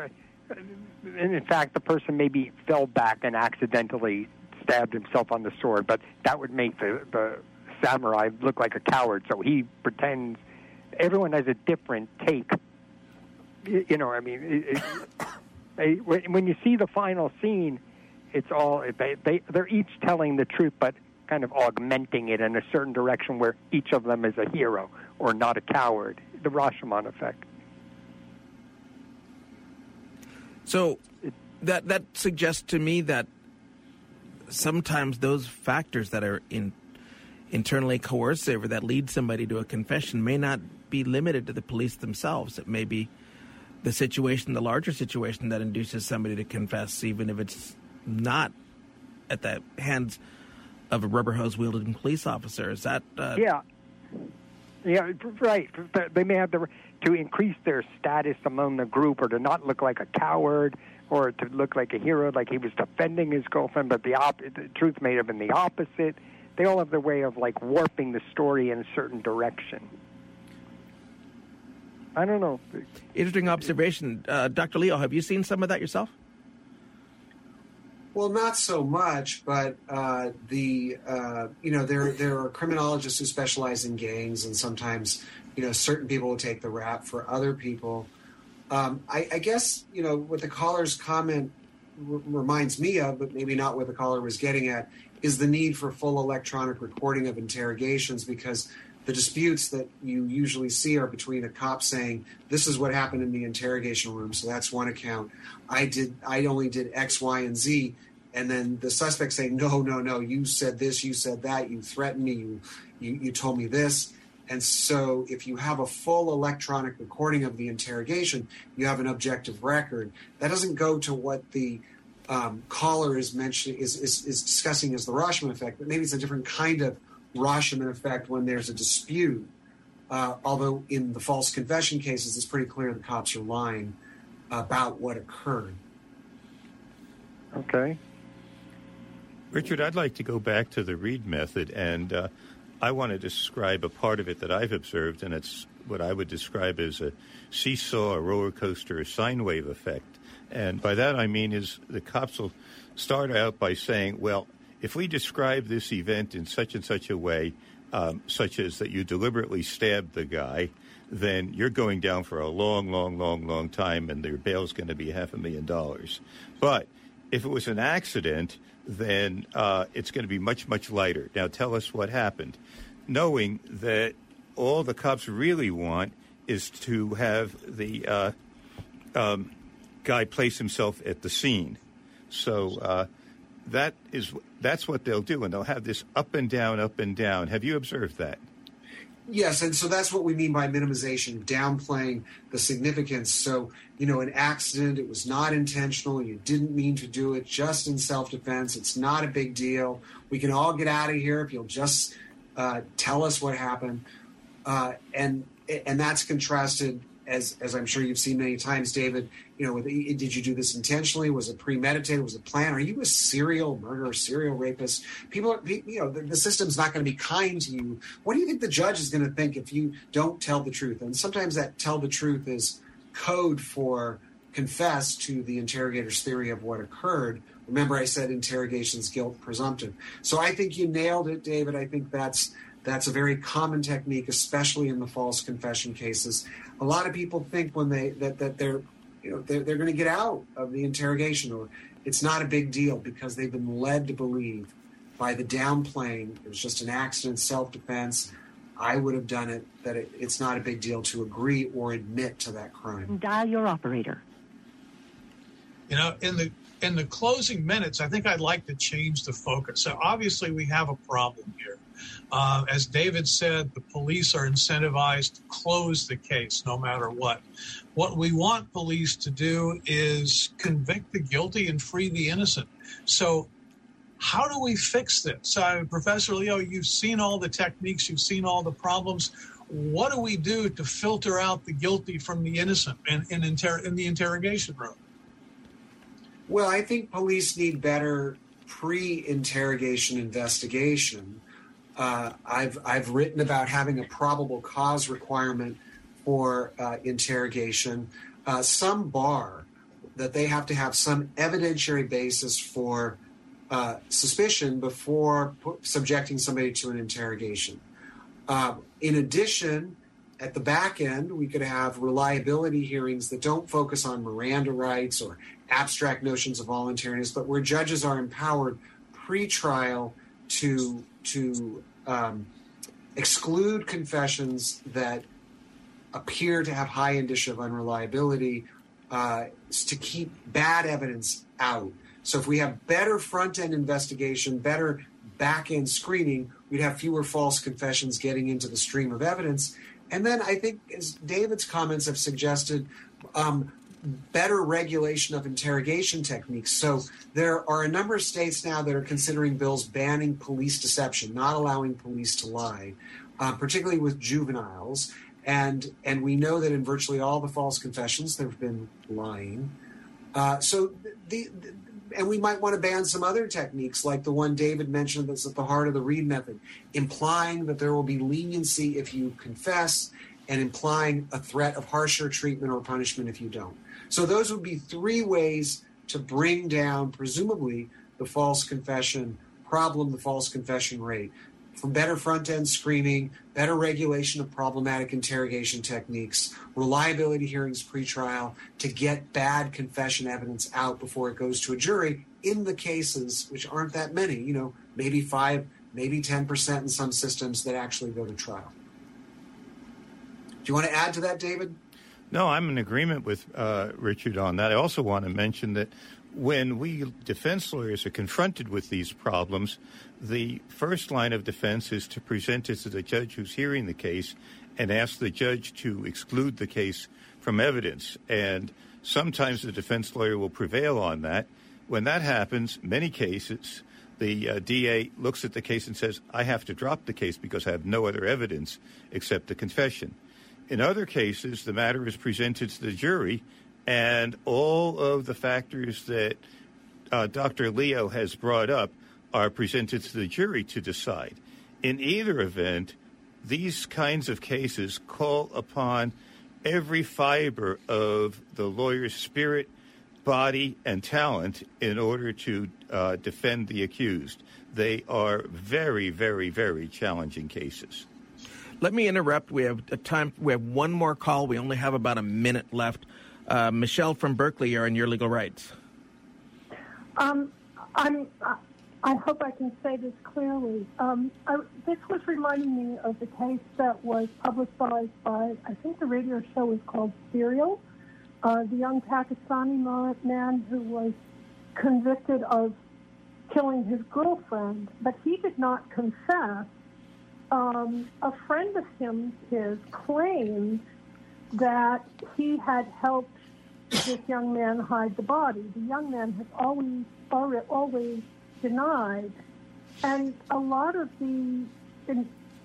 and in fact, the person maybe fell back and accidentally stabbed himself on the sword, but that would make the, the samurai look like a coward, so he pretends. Everyone has a different take. You know, I mean, it, it, when you see the final scene, it's all, they, they, they're each telling the truth, but kind of augmenting it in a certain direction where each of them is a hero or not a coward. The Rashomon effect. So that that suggests to me that sometimes those factors that are in internally coercive or that leads somebody to a confession may not be limited to the police themselves. It may be the situation, the larger situation that induces somebody to confess, even if it's not at the hands of a rubber hose wielding police officer. Is that uh, yeah. Yeah, right. They may have the to increase their status among the group, or to not look like a coward, or to look like a hero, like he was defending his girlfriend, but the, op- the truth may have been the opposite. They all have their way of, like, warping the story in a certain direction. I don't know. Interesting observation. Uh, Doctor Leo, have you seen some of that yourself? Well, not so much, but uh, the uh, you know there there are criminologists who specialize in gangs, and sometimes you know certain people will take the rap for other people. Um, I, I guess you know what the caller's comment r- reminds me of, but maybe not what the caller was getting at, is the need for full electronic recording of interrogations, because the disputes that you usually see are between a cop saying, this is what happened in the interrogation room, so that's one account. I did. I only did X, Y, and Z. And then the suspect saying, no, no, no, you said this, you said that, you threatened me, you, you, you told me this. And so if you have a full electronic recording of the interrogation, you have an objective record. That doesn't go to what the um, caller is, mentioning, is, is, is discussing as the Rashomon effect, but maybe it's a different kind of Rashomon effect when there's a dispute, uh, although in the false confession cases, it's pretty clear the cops are lying about what occurred. Okay. Richard, I'd like to go back to the Reid method, and uh, I want to describe a part of it that I've observed, and it's what I would describe as a seesaw, a roller coaster, a sine wave effect. And by that I mean is the cops will start out by saying, well, if we describe this event in such and such a way, um, such as that you deliberately stabbed the guy, then you're going down for a long, long, long, long time, and their bail's going to be half a million dollars. But if it was an accident, then uh, it's going to be much, much lighter. Now tell us what happened. Knowing that all the cops really want is to have the uh, um, guy place himself at the scene. So uh, that is... That's what they'll do, and they'll have this up and down, up and down. Have you observed that? Yes, and so that's what we mean by minimization, downplaying the significance. So, you know, an accident, it was not intentional, you didn't mean to do it, just in self-defense, it's not a big deal. We can all get out of here if you'll just uh, tell us what happened. Uh, and and that's contrasted, as as I'm sure you've seen many times, David, you know, with, did you do this intentionally? Was it premeditated? Was it planned? Are you a serial murderer, serial rapist? People are, you know, the, the system's not going to be kind to you. What do you think the judge is going to think if you don't tell the truth? And sometimes that tell the truth is code for confess to the interrogator's theory of what occurred. Remember, I said interrogation's guilt presumptive. So I think you nailed it, David. I think that's That's a very common technique, especially in the false confession cases. A lot of people think when they that, that they're you know they're, they're going to get out of the interrogation, or it's not a big deal, because they've been led to believe by the downplaying, it was just an accident, self-defense, I would have done it, that it, it's not a big deal to agree or admit to that crime. Dial your operator. You know, in the in the closing minutes, I think I'd like to change the focus. So obviously we have a problem here. Uh, as David said, the police are incentivized to close the case no matter what. What we want police to do is convict the guilty and free the innocent. So how do we fix this? So, Professor Leo, you've seen all the techniques, you've seen all the problems. What do we do to filter out the guilty from the innocent in, in, inter- in the interrogation room? Well, I think police need better pre-interrogation investigation. Uh, I've I've written about having a probable cause requirement for uh, interrogation. Uh, some bar that they have to have some evidentiary basis for uh, suspicion before p- subjecting somebody to an interrogation. Uh, in addition, at the back end, we could have reliability hearings that don't focus on Miranda rights or abstract notions of voluntariness, but where judges are empowered pre-trial to to um, exclude confessions that appear to have high indicia of unreliability, uh, to keep bad evidence out. So if we have better front-end investigation, better back-end screening, we'd have fewer false confessions getting into the stream of evidence. And then I think, as David's comments have suggested, um, better regulation of interrogation techniques. So there are a number of states now that are considering bills banning police deception, not allowing police to lie. uh, particularly with juveniles. And and we know that in virtually all the false confessions, there have been lying. Uh, so the, the and we might want to ban some other techniques like the one David mentioned that's at the heart of the Reid method, implying that there will be leniency if you confess and implying a threat of harsher treatment or punishment if you don't. So those would be three ways to bring down, presumably, the false confession problem, the false confession rate, from better front-end screening, better regulation of problematic interrogation techniques, reliability hearings pre-trial to get bad confession evidence out before it goes to a jury in the cases, which aren't that many, you know, maybe five, maybe ten percent in some systems that actually go to trial. Do you want to add to that, David? No, I'm in agreement with uh, Richard on that. I also want to mention that when we defense lawyers are confronted with these problems, the first line of defense is to present it to the judge who's hearing the case and ask the judge to exclude the case from evidence. And sometimes the defense lawyer will prevail on that. When that happens, many cases, the uh, D A looks at the case and says, I have to drop the case because I have no other evidence except the confession. In other cases, the matter is presented to the jury, and all of the factors that uh, Doctor Leo has brought up are presented to the jury to decide. In either event, these kinds of cases call upon every fiber of the lawyer's spirit, body, and talent in order to uh, defend the accused. They are very, very, very challenging cases. Let me interrupt. We have a time. We have one more call. We only have about a minute left. Uh, Michelle from Berkeley, you're on Your Legal Rights. Um, I'm, I hope I can say this clearly. Um, I, this was reminding me of the case that was publicized by, I think the radio show was called Serial, uh, the young Pakistani man who was convicted of killing his girlfriend, but he did not confess. Um, a friend of him, his claimed that he had helped this young man hide the body. The young man has always, always denied. And a lot of the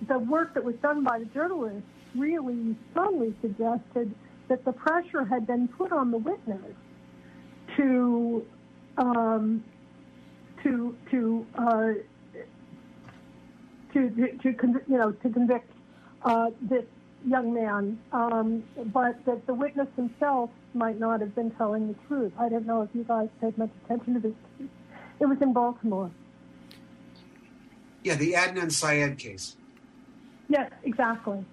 the work that was done by the journalists really strongly suggested that the pressure had been put on the witness to um, to to uh, to to you know to convict uh, this. young man, um, but that the witness himself might not have been telling the truth. I don't know if you guys paid much attention to this. It was in Baltimore. Yeah, the Adnan Syed case. Yes, exactly.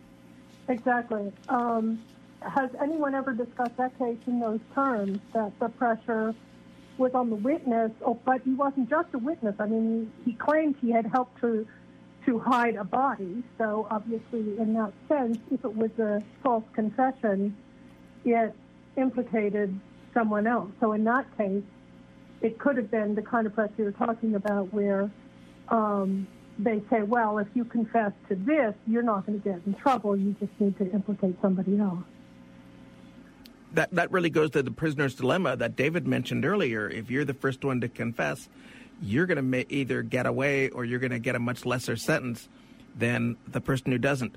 Exactly. Um, has anyone ever discussed that case in those terms, that the pressure was on the witness, oh, but he wasn't just a witness. I mean, he claimed he had helped to to hide a body, so obviously in that sense, if it was a false confession, it implicated someone else. So in that case, it could have been the kind of pressure you're talking about where um, they say, well, if you confess to this, you're not going to get in trouble. You just need to implicate somebody else. That, that really goes to the prisoner's dilemma that David mentioned earlier. If you're the first one to confess, you're going to ma- either get away or you're going to get a much lesser sentence than the person who doesn't.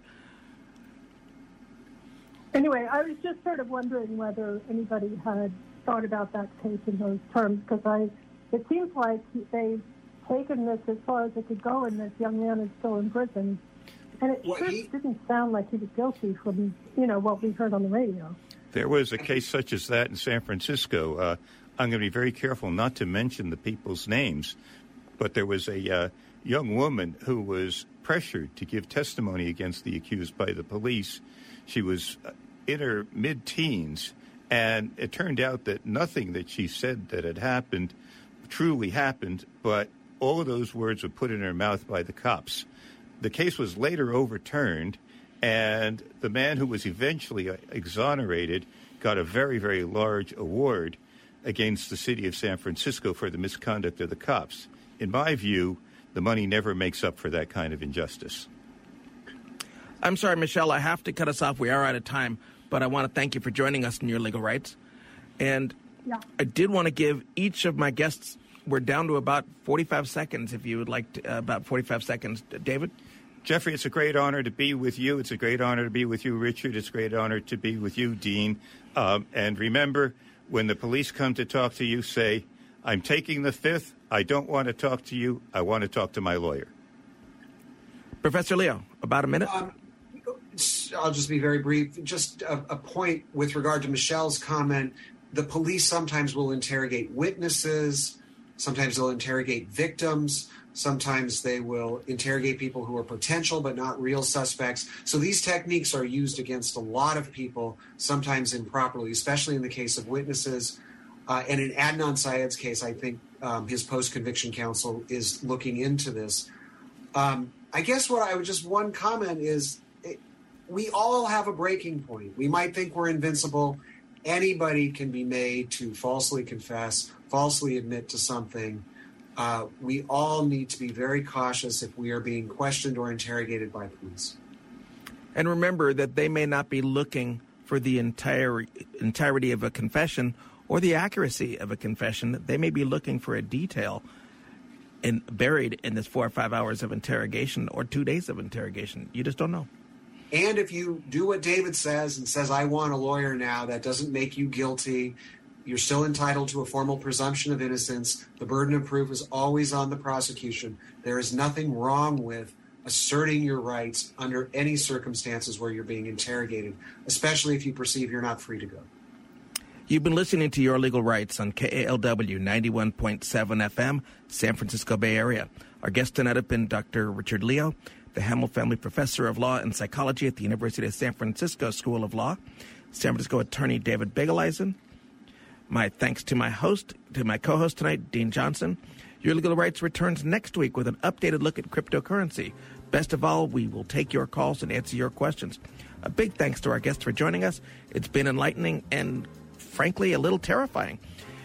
Anyway, I was just sort of wondering whether anybody had thought about that case in those terms, because I, it seems like they've taken this as far as it could go, and this young man is still in prison. And it well, he, didn't sound like he was guilty from, you know, what we heard on the radio. There was a case such as that in San Francisco. Uh, I'm going to be very careful not to mention the people's names, but there was a uh, young woman who was pressured to give testimony against the accused by the police. She was in her mid-teens, and it turned out that nothing that she said that had happened truly happened, but all of those words were put in her mouth by the cops. The case was later overturned, and the man who was eventually exonerated got a very, very large award against the city of San Francisco for the misconduct of the cops. In my view, the money never makes up for that kind of injustice. I'm sorry, Michelle, I have to cut us off. We are out of time, but I want to thank you for joining us in Your Legal Rights. And yeah. I did want to give each of my guests, we're down to about forty-five seconds, if you would like to, uh, about forty-five seconds. David? Jeffrey, it's a great honor to be with you. It's a great honor to be with you, Richard. It's a great honor to be with you, Dean. Um, and remember, when the police come to talk to you, say, I'm taking the fifth. I don't want to talk to you. I want to talk to my lawyer. Professor Leo, about a minute. Um, I'll just be very brief. Just a, a point with regard to Michelle's comment. The police sometimes will interrogate witnesses. Sometimes they'll interrogate victims. Sometimes they will interrogate people who are potential but not real suspects. So these techniques are used against a lot of people, sometimes improperly, especially in the case of witnesses. Uh, and in Adnan Syed's case, I think um, his post-conviction counsel is looking into this. Um, I guess what I would just one comment is it, we all have a breaking point. We might think we're invincible. Anybody can be made to falsely confess, falsely admit to something. Uh, we all need to be very cautious if we are being questioned or interrogated by police. And remember that they may not be looking for the entire entirety of a confession or the accuracy of a confession. They may be looking for a detail in, buried in this four or five hours of interrogation or two days of interrogation. You just don't know. And if you do what David says and says, I want a lawyer now, that doesn't make you guilty. You're still entitled to a formal presumption of innocence. The burden of proof is always on the prosecution. There is nothing wrong with asserting your rights under any circumstances where you're being interrogated, especially if you perceive you're not free to go. You've been listening to Your Legal Rights on K A L W ninety-one point seven F M, San Francisco Bay Area. Our guests tonight have been Doctor Richard Leo, the Hamel Family Professor of Law and Psychology at the University of San Francisco School of Law, San Francisco Attorney David Bigeleisen. My thanks to my host, to my co-host tonight, Dean Johnson. Your Legal Rights returns next week with an updated look at cryptocurrency. Best of all, we will take your calls and answer your questions. A big thanks to our guests for joining us. It's been enlightening and, frankly, a little terrifying.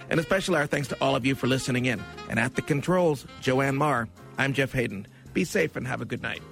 And especially our thanks to all of you for listening in. And at the controls, Joanne Marr, I'm Jeff Hayden. Be safe and have a good night.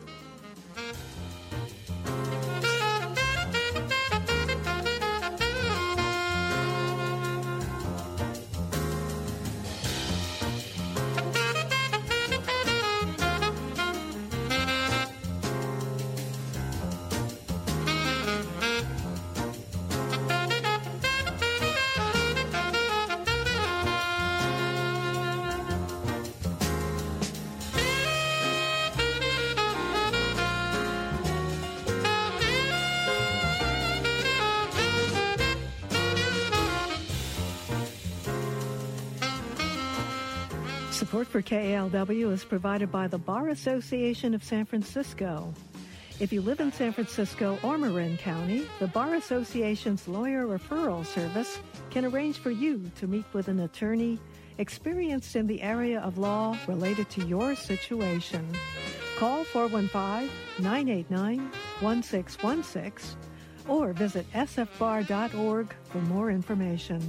Support for K A L W is provided by the Bar Association of San Francisco. If you live in San Francisco or Marin County, the Bar Association's Lawyer Referral Service can arrange for you to meet with an attorney experienced in the area of law related to your situation. Call four one five, nine eight nine, one six one six or visit s f bar dot org for more information.